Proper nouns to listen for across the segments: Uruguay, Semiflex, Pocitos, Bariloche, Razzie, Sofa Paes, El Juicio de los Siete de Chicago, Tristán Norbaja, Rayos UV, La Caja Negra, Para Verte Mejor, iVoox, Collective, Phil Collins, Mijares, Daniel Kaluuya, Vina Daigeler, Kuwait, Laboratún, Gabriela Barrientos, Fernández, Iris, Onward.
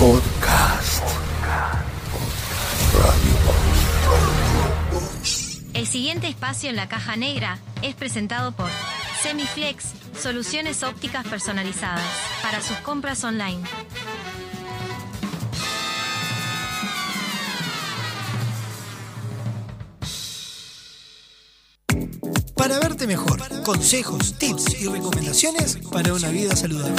Podcast. El siguiente espacio en La Caja Negra es presentado por Semiflex, soluciones ópticas personalizadas para sus compras online. Para verte mejor, consejos, tips y recomendaciones para una vida saludable.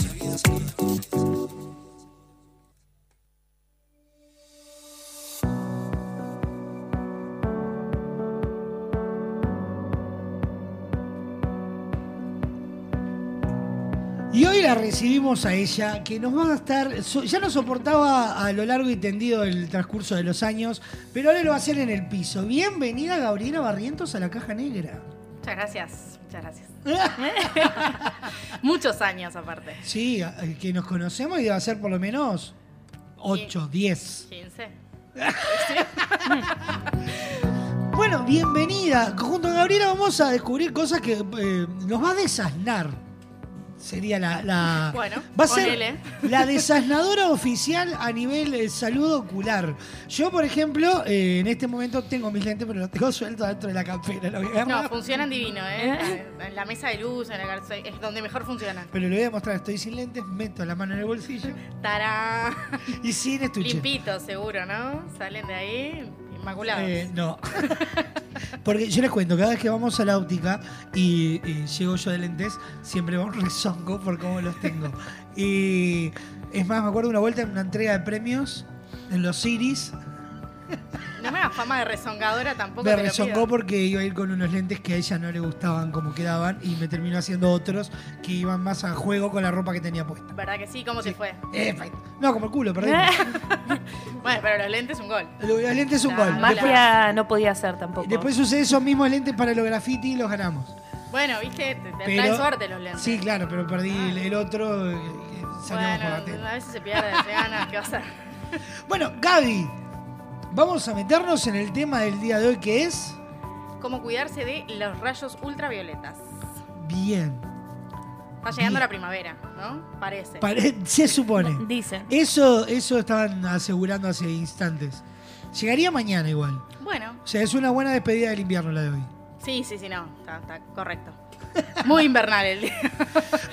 Y hoy la recibimos a ella, que nos va a estar... Ya nos soportaba a lo largo y tendido el transcurso de los años, pero ahora lo va a hacer en el piso. Bienvenida, Gabriela Barrientos, a La Caja Negra. Muchas gracias. Muchos años aparte. Sí, que nos conocemos y debe ser por lo menos 8, 10. 15. Bueno, bienvenida. Junto a Gabriela vamos a descubrir cosas que nos va a desasnar. Sería la bueno, va a ser la desasnadora oficial a nivel salud ocular. Yo, por ejemplo, en este momento tengo mis lentes, pero los tengo sueltos dentro de la campera. No, funcionan divino, En la mesa de luz, es donde mejor funcionan. Pero lo voy a mostrar, estoy sin lentes, meto la mano en el bolsillo. ¡Tarán! Y sin estuche. Limpitos, seguro, ¿no? Salen de ahí... No. Porque yo les cuento, cada vez que vamos a la óptica y llego yo de lentes, siempre va un rezongo por cómo los tengo. Y es más, me acuerdo una vuelta en una entrega de premios en los Iris. No me da fama de rezongadora tampoco. Me rezongó porque iba a ir con unos lentes que a ella no le gustaban como quedaban y me terminó haciendo otros que iban más a juego con la ropa que tenía puesta. ¿Verdad que sí? ¿Cómo se fue? No, como el culo, perdón. Bueno, pero los lentes un gol. Los lentes un gol. Magia no podía hacer tampoco. Después sucede esos mismos lentes para los graffiti y los ganamos. Bueno, viste, te traen suerte los lentes. Sí, claro, pero perdí el otro. Salimos por la tele. A veces se pierde, se gana, ¿qué va a hacer? Bueno, Gaby. Vamos a meternos en el tema del día de hoy, que es... cómo cuidarse de los rayos ultravioletas. Bien. Está llegando la primavera, ¿no? Parece. Se supone. Dice. Eso estaban asegurando hace instantes. Llegaría mañana igual. Bueno. O sea, es una buena despedida del invierno la de hoy. Sí, no. Está correcto. Muy invernal el día.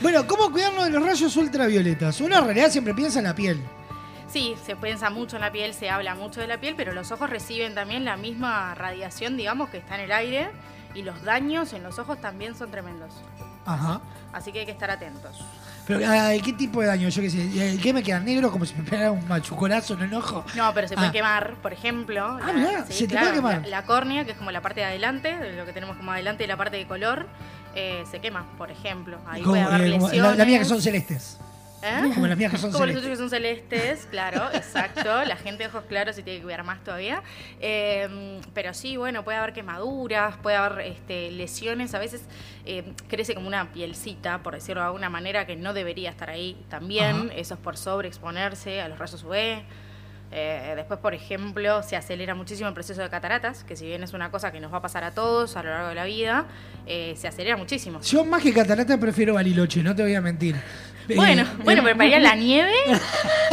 Bueno, ¿cómo cuidarnos de los rayos ultravioletas? Uno en realidad siempre piensa en la piel. Sí, se piensa mucho en la piel, se habla mucho de la piel, pero los ojos reciben también la misma radiación, digamos, que está en el aire, y los daños en los ojos también son tremendos. Ajá. Así que hay que estar atentos. Pero, ¿qué tipo de daño? Yo qué sé, ¿qué me queda negro? Como si me pegara un machuconazo en el ojo. No, pero se puede quemar, por ejemplo. Ah, mirá, sí, se te puede quemar. La córnea, que es como la parte de adelante, lo que tenemos como adelante y la parte de color, se quema, por ejemplo. Ahí puede haber lesiones. La mía que son celestes. ¿Eh? Como las mías que son celestes. Como los otros que son celestes, claro, exacto. La gente de ojos claros se tiene que cuidar más todavía. Pero sí, bueno, puede haber quemaduras, puede haber lesiones. A veces crece como una pielcita, por decirlo de alguna manera, que no debería estar ahí también. Ajá. Eso es por sobreexponerse a los rayos UV. Después, por ejemplo, se acelera muchísimo el proceso de cataratas, que si bien es una cosa que nos va a pasar a todos a lo largo de la vida, se acelera muchísimo. Yo más que catarata prefiero Bariloche, no te voy a mentir. Bueno, pero para ir a la nieve,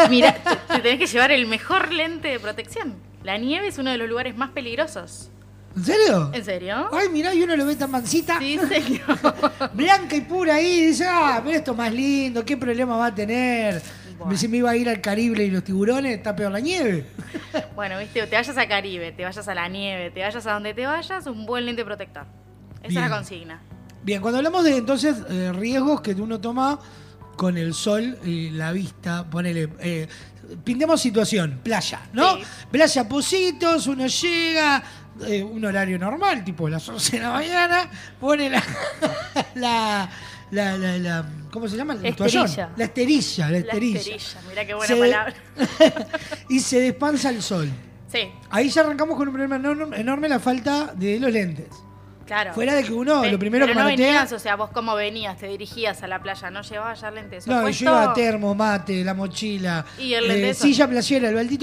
mira, te tenés que llevar el mejor lente de protección. La nieve es uno de los lugares más peligrosos. ¿En serio? ¿En serio? Ay, mirá, y uno lo ve tan mansita. Sí, señor. Blanca y pura ahí, y dice, pero esto más lindo, ¿qué problema va a tener? Bueno. Si me iba a ir al Caribe y los tiburones, está peor la nieve. Bueno, viste, te vayas a Caribe, te vayas a la nieve, te vayas a donde te vayas, un buen lente protector. Esa es la consigna. Bien, cuando hablamos de entonces riesgos que uno toma con el sol y la vista, ponele... pintemos situación, playa, ¿no? Sí. Playa Pocitos, uno llega, un horario normal, tipo las 11 de la mañana, pone la ¿cómo se llama? La esterilla. Mirá qué buena palabra. Y se despansa el sol. Sí. Ahí ya arrancamos con un problema enorme, la falta de los lentes. Claro. Fuera de que uno, lo primero que manotea... Pero no venías, o sea, vos cómo venías, te dirigías a la playa, no llevabas ya lentes. No, llevaba termo, mate, la mochila, ¿y el lente silla playera, el balde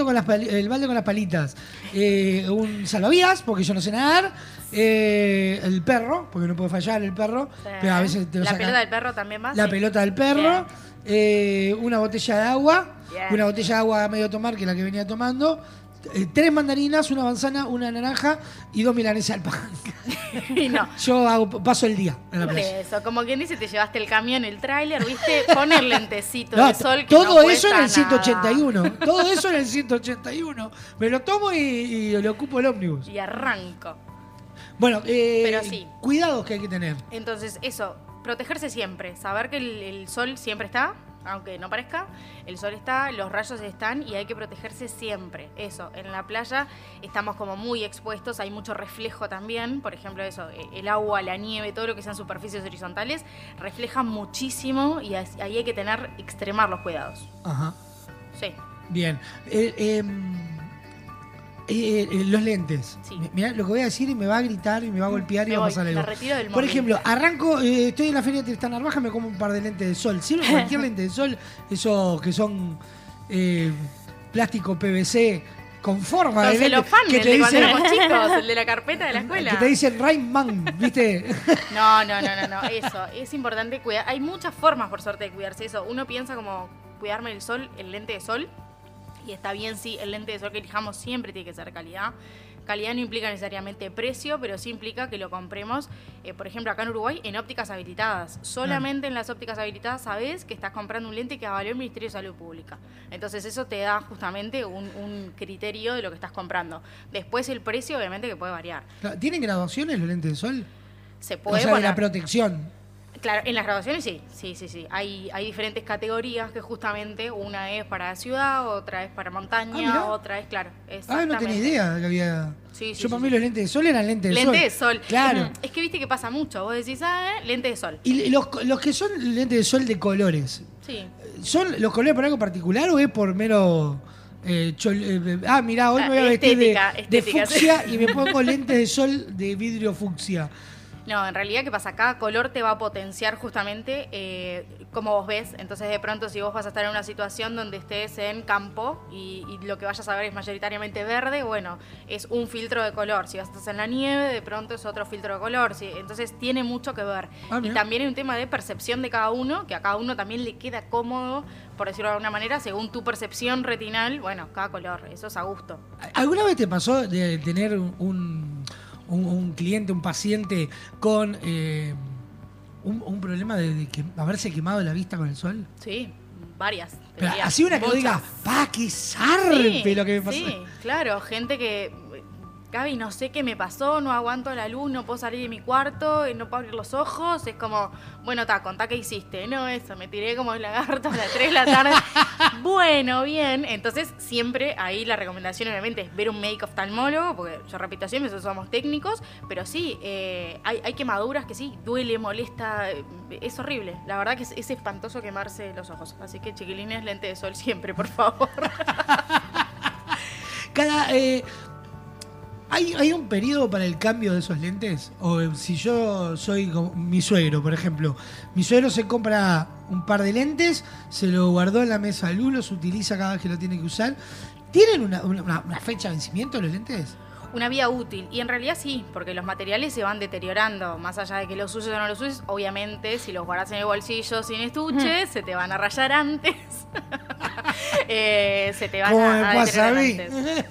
con las palitas, un salvavidas, porque yo no sé nadar, el perro, porque no puede fallar el perro, pero a veces te lo sacan. ¿La pelota del perro también va? La pelota del perro... Bien. una botella de agua, una botella de agua a medio tomar, que es la que venía tomando, 3 mandarinas, 1 manzana, 1 naranja y 2 milanesas al pan. Y no. Yo paso el día en la playa. Eso, como quien dice, te llevaste el camión, el tráiler, viste, poner lentecito de sol. Que todo no eso en el 181. Nada. Todo eso en el 181. Me lo tomo y lo ocupo el ómnibus. Y arranco. Bueno, pero sí, cuidados que hay que tener. Entonces, eso, protegerse siempre. Saber que el sol siempre está. Aunque no parezca, el sol está, los rayos están y hay que protegerse siempre. Eso, en la playa estamos como muy expuestos, hay mucho reflejo también. Por ejemplo, eso, el agua, la nieve, todo lo que sean superficies horizontales, refleja muchísimo y ahí hay que tener, extremar los cuidados. Ajá. Sí. Bien. Los lentes. Sí. Mirá lo que voy a decir y me va a gritar y me va a golpear y va a pasar algo. Por ejemplo, arranco, estoy en la feria de Tristán Norbaja, me como un par de lentes de sol. Sirve cualquier lente de sol, esos que son plástico PVC con forma de lente. Que te dicen, chicos, el de la carpeta de la escuela. Que te dicen Rainman, ¿viste? No, eso. Es importante cuidar. Hay muchas formas, por suerte, de cuidarse eso. Uno piensa como cuidarme el sol, el lente de sol. Y está bien, sí, el lente de sol que elijamos siempre tiene que ser calidad. Calidad no implica necesariamente precio, pero sí implica que lo compremos, por ejemplo, acá en Uruguay, en ópticas habilitadas. Solamente en las ópticas habilitadas sabes que estás comprando un lente que avalió el Ministerio de Salud Pública. Entonces eso te da justamente un criterio de lo que estás comprando. Después el precio, obviamente, que puede variar. ¿Tienen graduaciones los lentes de sol? Se puede, o sea, la protección. Claro, en las graduaciones sí. Hay diferentes categorías que justamente una es para ciudad, otra es para montaña, otra es, claro. No tenía idea que había... Sí, yo para mí los lentes de sol eran lentes de sol. Lentes de sol. Claro. Es que viste que pasa mucho. Vos decís, lentes de sol. ¿Y los que son lentes de sol de colores? Sí. ¿Son los colores por algo particular o es por mero... mirá, hoy me voy a vestir estética, de fucsia y me pongo lentes de sol de vidrio fucsia? No, en realidad, ¿qué pasa? Cada color te va a potenciar justamente como vos ves. Entonces, de pronto, si vos vas a estar en una situación donde estés en campo y lo que vayas a ver es mayoritariamente verde, bueno, es un filtro de color. Si vas a estar en la nieve, de pronto es otro filtro de color. ¿Sí? Entonces, tiene mucho que ver. Y también hay un tema de percepción de cada uno, que a cada uno también le queda cómodo, por decirlo de alguna manera, según tu percepción retinal. Bueno, cada color, eso es a gusto. ¿Alguna vez te pasó de tener un cliente, un paciente con un problema de haberse quemado la vista con el sol? Sí, varias. Pero así una que diga, ¡pa, qué zarpe lo que me pasó! Sí, claro, gente que... Gaby, no sé qué me pasó, no aguanto la luz, no puedo salir de mi cuarto, no puedo abrir los ojos. Es como, bueno, contá qué hiciste. No, eso, me tiré como el lagarto a las 3 de la tarde. Bueno, bien. Entonces, siempre ahí la recomendación, obviamente, es ver un médico oftalmólogo, porque yo repito siempre, nosotros somos técnicos, pero sí, hay quemaduras que sí, duele, molesta, es horrible. La verdad que es espantoso quemarse los ojos. Así que, chiquilines, lente de sol siempre, por favor. ¿Hay un periodo para el cambio de esos lentes? O si yo soy como mi suegro, por ejemplo. Mi suegro se compra un par de lentes, se lo guardó en la mesa de luz, los utiliza cada vez que lo tiene que usar. ¿Tienen una fecha de vencimiento los lentes? Una vida útil. Y en realidad sí, porque los materiales se van deteriorando. Más allá de que los uses o no los uses, obviamente, si los guardas en el bolsillo sin estuche, se te van a rayar antes. Se te van a deteriorar antes.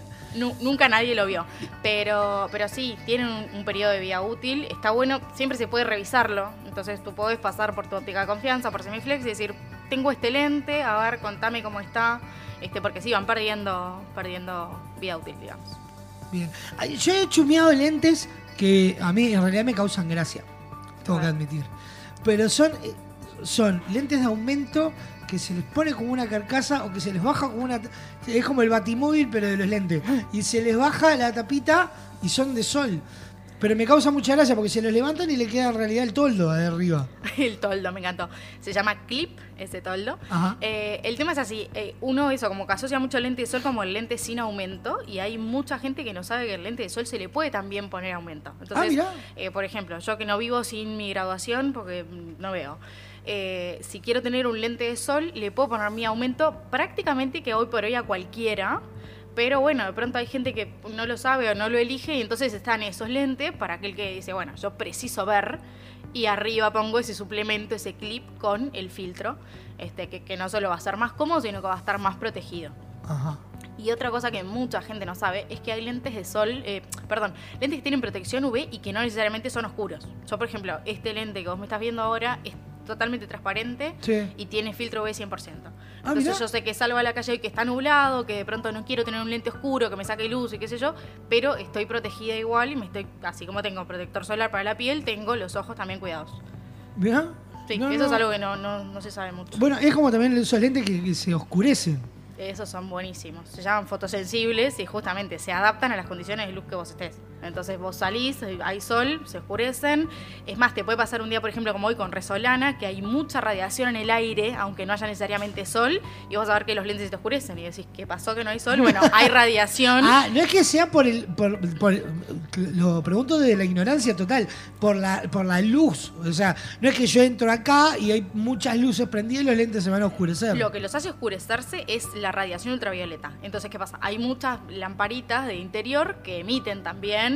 Nunca nadie lo vio, pero sí, tienen un periodo de vida útil, está bueno, siempre se puede revisarlo, entonces tú podés pasar por tu óptica de confianza, por Semiflex y decir, tengo este lente, a ver, contame cómo está, porque sí, van perdiendo vida útil, digamos. Bien, yo he chumeado lentes que a mí en realidad me causan gracia, tengo que admitir, pero son lentes de aumento que se les pone como una carcasa o que se les baja como una... Es como el batimóvil, pero de los lentes. Y se les baja la tapita y son de sol. Pero me causa mucha gracia porque se los levantan y le queda en realidad el toldo de arriba. El toldo, me encantó. Se llama clip, ese toldo. El tema es así. Uno, eso, como que asocia mucho el lente de sol como el lente sin aumento. Y hay mucha gente que no sabe que el lente de sol se le puede también poner aumento. Entonces, por ejemplo, yo que no vivo sin mi graduación porque no veo. Si quiero tener un lente de sol, le puedo poner mi aumento prácticamente que hoy por hoy a cualquiera. Pero bueno, de pronto hay gente que no lo sabe o no lo elige y entonces están esos lentes para aquel que dice, bueno, yo preciso ver y arriba pongo ese suplemento, ese clip con el filtro, que no solo va a estar más cómodo, sino que va a estar más protegido. Ajá. Y otra cosa que mucha gente no sabe es que hay lentes de sol, lentes que tienen protección UV y que no necesariamente son oscuros. Yo, por ejemplo, este lente que vos me estás viendo ahora es totalmente transparente, sí, y tiene filtro UV 100%. Entonces mirá, yo sé que salgo a la calle y que está nublado, que de pronto no quiero tener un lente oscuro que me saque luz y qué sé yo, pero estoy protegida igual y me estoy, así como tengo protector solar para la piel, tengo los ojos también cuidados. ¿Mirá? Sí, no, eso no es algo que no se sabe mucho. Bueno, es como también esos lentes que se oscurecen. Esos son buenísimos. Se llaman fotosensibles y justamente se adaptan a las condiciones de luz que vos estés. Entonces vos salís, hay sol, se oscurecen. Es más, te puede pasar un día, por ejemplo, como hoy con Resolana, que hay mucha radiación en el aire, aunque no haya necesariamente sol, y vas a ver que los lentes se te oscurecen y decís, ¿qué pasó que no hay sol? Bueno, hay radiación. Ah, no es que sea lo pregunto desde la ignorancia total, por la luz. O sea, no es que yo entro acá y hay muchas luces prendidas y los lentes se van a oscurecer. Lo que los hace oscurecerse es la radiación ultravioleta. Entonces, ¿qué pasa? Hay muchas lamparitas de interior que emiten también,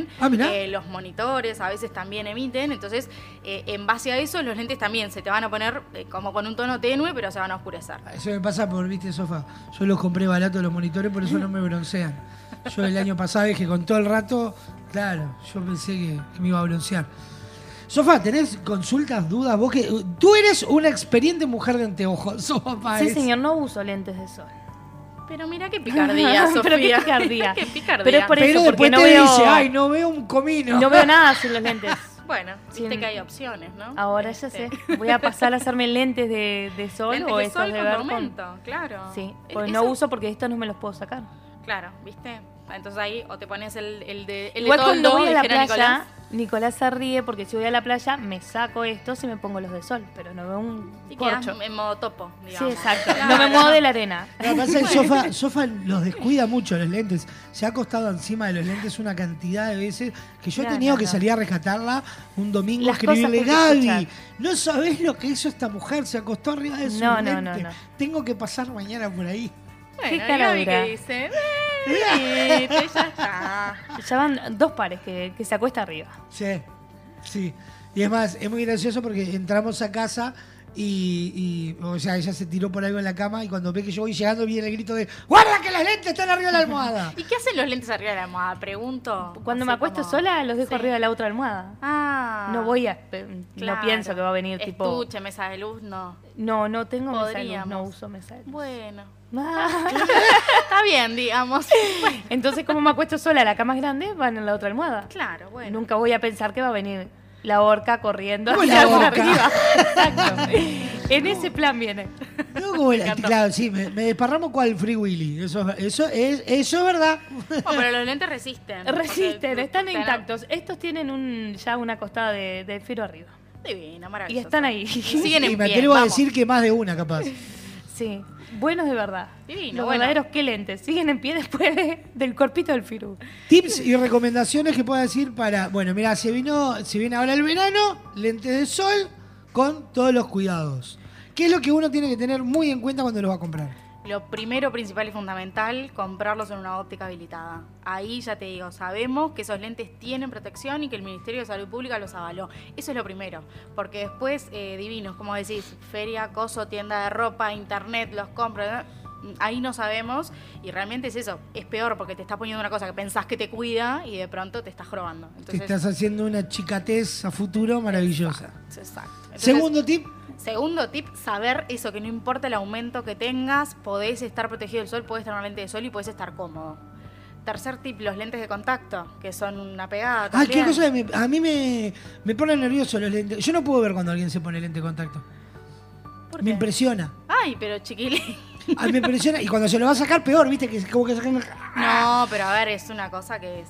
los monitores a veces también emiten, entonces en base a eso los lentes también se te van a poner como con un tono tenue, pero se van a oscurecer. Eso me pasa por, viste, Sofa, yo los compré barato los monitores, por eso no me broncean. Yo el año pasado dije con todo el rato, claro, yo pensé que me iba a broncear. Sofa, ¿tenés consultas, dudas? Vos que tú eres una experiente mujer de anteojos, Sofa Paes. Sí, señor, no uso lentes de sol. Pero mira qué picardía, Sofía. Pero qué picardía. Qué picardía. Pero es por eso, porque no veo... dice, ay, no veo un comino. No veo nada sin los lentes. Bueno, viste que hay opciones, ¿no? Ahora ya sé. Voy a pasar a hacerme lentes de sol, lentes o de sol de momento, claro. Sí, pues no uso porque estos no me los puedo sacar. Claro, ¿viste? Entonces ahí o te pones el igual de todo, cuando voy a la playa, Nicolás se ríe porque si voy a la playa me saco estos y me pongo los de sol, pero no veo un corcho. En modo topo, digamos. Sí, exacto. Claro. No me muevo de la arena. Lo que pasa es que Sofa los descuida mucho los lentes. Se ha acostado encima de los lentes una cantidad de veces que yo he tenido que salir a rescatarla un domingo a escribirle, Gaby, no sabés lo que hizo esta mujer, se acostó arriba de su lente. No. Tengo que pasar mañana por ahí. Bueno, ¿qué Gaby que dice? Ya está. Ya van 2 pares que se acuesta arriba. Sí, sí. Y es más, es muy gracioso porque entramos a casa y o sea, ella se tiró por algo en la cama y cuando ve que yo voy llegando viene el grito de ¡guarda que las lentes están arriba de la almohada! ¿Y qué hacen los lentes arriba de la almohada? Pregunto. Cuando me acuesto sola los dejo arriba de la otra almohada. Ah. No voy a... No pienso que va a venir tipo... Estuche, mesa de luz, no. No tengo mesa de luz, no uso mesa de luz. Bueno... Ah. Está bien, digamos. Bueno. Entonces, como me acuesto sola, la cama es grande, van en la otra almohada. Claro, bueno. Nunca voy a pensar que va a venir la orca corriendo hacia arriba. Exacto. En ese plan viene. Claro, sí, me desparramo cual Free Willy. Eso es verdad. Oh, pero los lentes resisten. Resisten, están intactos. Estos tienen una costada de filo arriba. Divina, maravillosa. Y están ahí. Y siguen en pie. Me atrevo a decir que más de una, capaz. Sí. Buenos de verdad. Divino, los verdaderos qué lentes. Siguen en pie después del cuerpito del Firu. Tips y recomendaciones que pueda decir para... Bueno, mirá, se viene ahora el verano, lentes de sol con todos los cuidados. ¿Qué es lo que uno tiene que tener muy en cuenta cuando los va a comprar? Lo primero, principal y fundamental, comprarlos en una óptica habilitada. Ahí ya te digo, sabemos que esos lentes tienen protección y que el Ministerio de Salud Pública los avaló. Eso es lo primero, porque después, divinos, como decís, feria, coso, tienda de ropa, internet, los compro, ahí no sabemos y realmente es eso, es peor porque te estás poniendo una cosa que pensás que te cuida y de pronto te estás robando. Entonces, te estás haciendo una chicatez a futuro maravillosa. Exacto. Entonces, Segundo tip, saber eso, que no importa el aumento que tengas, podés estar protegido del sol, podés tener una lente de sol y podés estar cómodo. Tercer tip, los lentes de contacto, que son una pegada también. Qué cosa, a mí me ponen nervioso los lentes. Yo no puedo ver cuando alguien se pone lente de contacto. ¿Por qué? Me impresiona. Ay, pero chiquilín. Ay, me impresiona. Y cuando se lo va a sacar, peor, ¿viste? Que como que sacan... No, pero a ver, es una cosa que es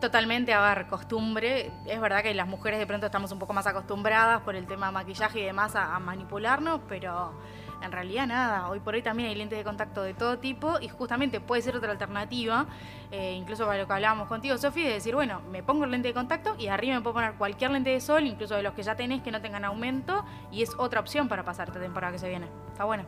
totalmente, a ver, costumbre. Es verdad que las mujeres de pronto estamos un poco más acostumbradas por el tema de maquillaje y demás a manipularnos, pero en realidad nada. Hoy por hoy también hay lentes de contacto de todo tipo y justamente puede ser otra alternativa, incluso para lo que hablábamos contigo, Sofi, de decir, bueno, me pongo el lente de contacto y arriba me puedo poner cualquier lente de sol, incluso de los que ya tenés que no tengan aumento, y es otra opción para pasar esta temporada que se viene. Está bueno.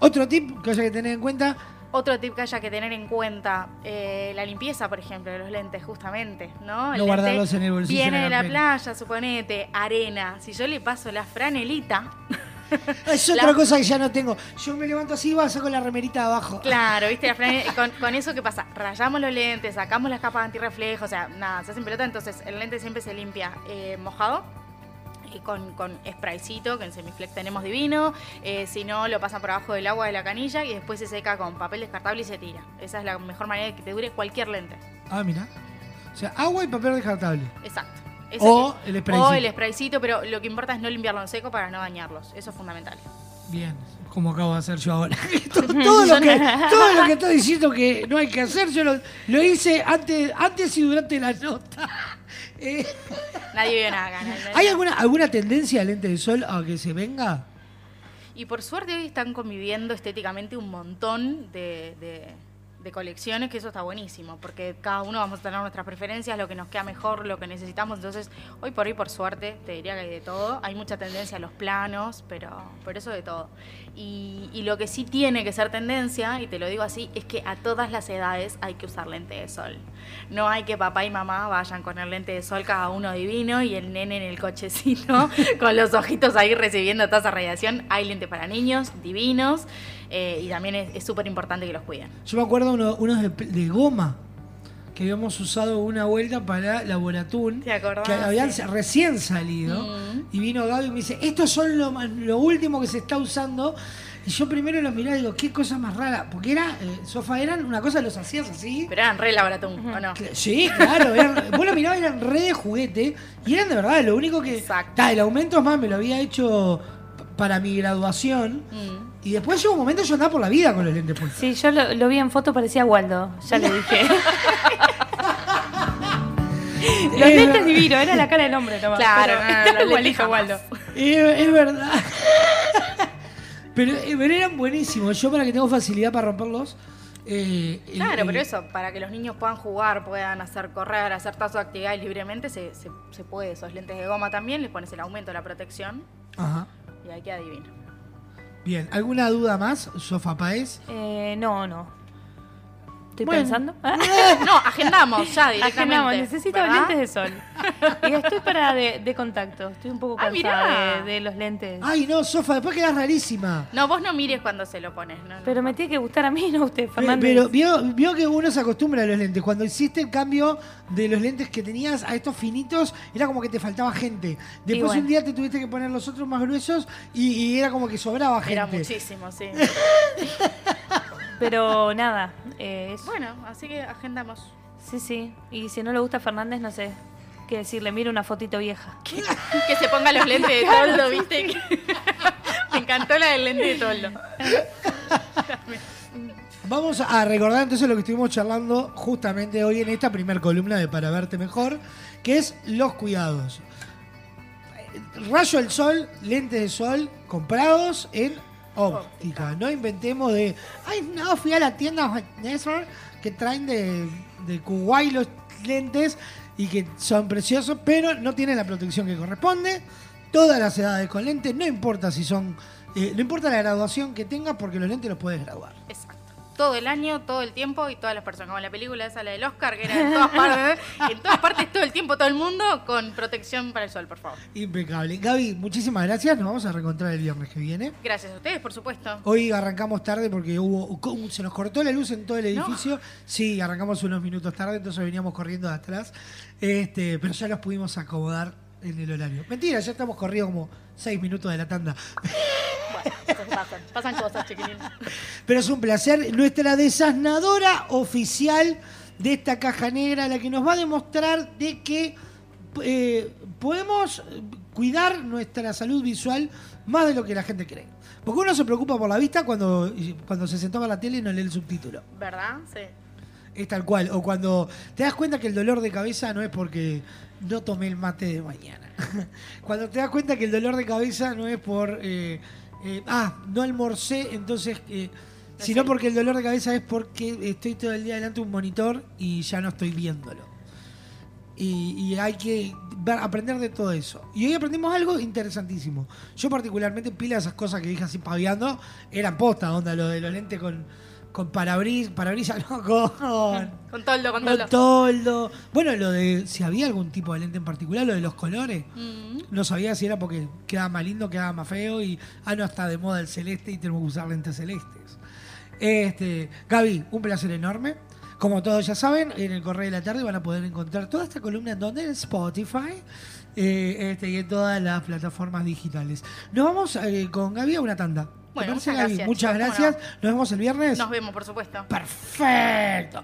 Otro tip que haya que tener en cuenta, Otro tip que haya que tener en cuenta, la limpieza, por ejemplo, de los lentes, justamente, ¿no? No guardarlos en el bolsillo. Viene de la playa, suponete, arena. Si yo le paso la franelita... Es otra cosa que ya no tengo. Yo me levanto así y vas con la remerita de abajo. Claro, viste, la franelita. Con eso, ¿qué pasa? Rayamos los lentes, sacamos las capas de antirreflejo, o sea, nada, se hacen pelota, entonces el lente siempre se limpia mojado. Con spraycito, que en Semiflex tenemos divino, si no lo pasan por abajo del agua de la canilla y después se seca con papel descartable y se tira. Esa es la mejor manera de que te dure cualquier lente. Ah, mira. O sea, agua y papel descartable. Exacto. Ese o es, el spraycito. O el spraycito, pero lo que importa es no limpiarlo en seco para no dañarlos. Eso es fundamental. Bien, como acabo de hacer yo ahora. todo lo que estoy diciendo que no hay que hacer, yo lo hice antes y durante la nota. Nadie vio nada. ¿Hay alguna tendencia al lente de sol a que se venga? Y por suerte hoy están conviviendo estéticamente un montón de colecciones, que eso está buenísimo, porque cada uno vamos a tener nuestras preferencias, lo que nos queda mejor, lo que necesitamos. Entonces, hoy, por suerte, te diría que hay de todo. Hay mucha tendencia a los planos, pero eso de todo. Y lo que sí tiene que ser tendencia, y te lo digo así, es que a todas las edades hay que usar lente de sol. No hay que papá y mamá vayan con el lente de sol cada uno divino y el nene en el cochecito con los ojitos ahí recibiendo toda esa radiación. Hay lente para niños divinos. Y también es súper importante que los cuiden. Yo me acuerdo unos de goma que habíamos usado una vuelta para Laboratún. ¿Te acordás? Que habían recién salido. Y vino Gaby y me dice, estos son lo último que se está usando. Y yo primero los miraba y digo, qué cosa más rara. Porque era, Sofa, eran una cosa, los hacías así. Pero eran re Laboratún, ¿o no? Sí, claro. Vos lo mirabas, eran re de juguete. Y eran de verdad, lo único que... Exacto. El aumento es más, me lo había hecho para mi graduación. Y después llegó un momento yo andaba por la vida con los lentes puestos. Sí, yo lo vi en foto, parecía Waldo, ya le dije. Los lentes divinos, era la cara del hombre nomás. Claro, estaba igualito Waldo. Es verdad. Pero eran buenísimos. Yo, para que tengo facilidad para romperlos. Pero eso, para que los niños puedan jugar, puedan hacer correr, hacer todas sus actividades libremente, se puede. Esos lentes de goma también, les pones el aumento, la protección. Ajá. Y ahí queda divino. Bien, ¿alguna duda más, Sofa Paes? No. ¿Estoy pensando? No, agendamos ya directamente. Necesito lentes de sol. Y estoy para de contacto. Estoy un poco cansada de los lentes. Ay, no, Sofa, después quedás rarísima. No, vos no mires cuando se lo pones. No, pero me tiene que gustar a mí, no a usted, Fernández. Pero vio que uno se acostumbra a los lentes. Cuando hiciste el cambio de los lentes que tenías a estos finitos, era como que te faltaba gente. Después un día te tuviste que poner los otros más gruesos y era como que sobraba gente. Era muchísimo, sí. Pero nada. Bueno, así que agendamos. Sí. Y si no le gusta a Fernández, no sé qué decirle. Mira una fotito vieja. Que se ponga los lentes de toldo, ¿viste? Me encantó la del lente de toldo. Vamos a recordar entonces lo que estuvimos charlando justamente hoy en esta primer columna de Para Verte Mejor, que es los cuidados. Rayo del sol, lentes de sol comprados en óptica. No inventemos de... Ay, no, fui a la tienda que traen de Kuwait los lentes y que son preciosos, pero no tienen la protección que corresponde. Todas las edades con lentes, no importa si son... no importa la graduación que tengas, porque los lentes los puedes graduar. Exacto. Todo el año, todo el tiempo y todas las personas. Como la película esa, la del Oscar, que era en todas partes, todo el tiempo, todo el mundo, con protección para el sol, por favor. Impecable. Gaby, muchísimas gracias. Nos vamos a reencontrar el viernes que viene. Gracias a ustedes, por supuesto. Hoy arrancamos tarde porque se nos cortó la luz en todo el edificio. No. Sí, arrancamos unos minutos tarde, entonces veníamos corriendo de atrás. Pero ya nos pudimos acomodar en el horario. Mentira, ya estamos corriendo como 6 minutos de la tanda. Pasan cosas, chiquilín. Pero es un placer. Nuestra desasnadora oficial de esta caja negra, la que nos va a demostrar de que podemos cuidar nuestra salud visual más de lo que la gente cree. Porque uno se preocupa por la vista cuando se sentaba a la tele y no lee el subtítulo. ¿Verdad? Sí. Es tal cual. O cuando te das cuenta que el dolor de cabeza no es porque no tomé el mate de mañana. Cuando te das cuenta que el dolor de cabeza no es por... no almorcé, entonces, sino porque el dolor de cabeza es porque estoy todo el día delante de un monitor y ya no estoy viéndolo. Y hay que aprender de todo eso. Y hoy aprendimos algo interesantísimo. Yo particularmente, pila de esas cosas que dije así paviando, eran posta, onda, lo de los lentes con parabrisas, no, con toldo. Bueno, lo de si había algún tipo de lente en particular, lo de los colores. No sabía si era porque quedaba más lindo, quedaba más feo y no está de moda el celeste y tenemos que usar lentes celestes. Gaby, un placer enorme. Como todos ya saben, en el Correo de la Tarde van a poder encontrar toda esta columna en donde, en Spotify y en todas las plataformas digitales. Nos vamos con Gaby a una tanda. Bueno, muchas gracias. Muchas gracias. Nos vemos el viernes. Nos vemos, por supuesto. Perfecto.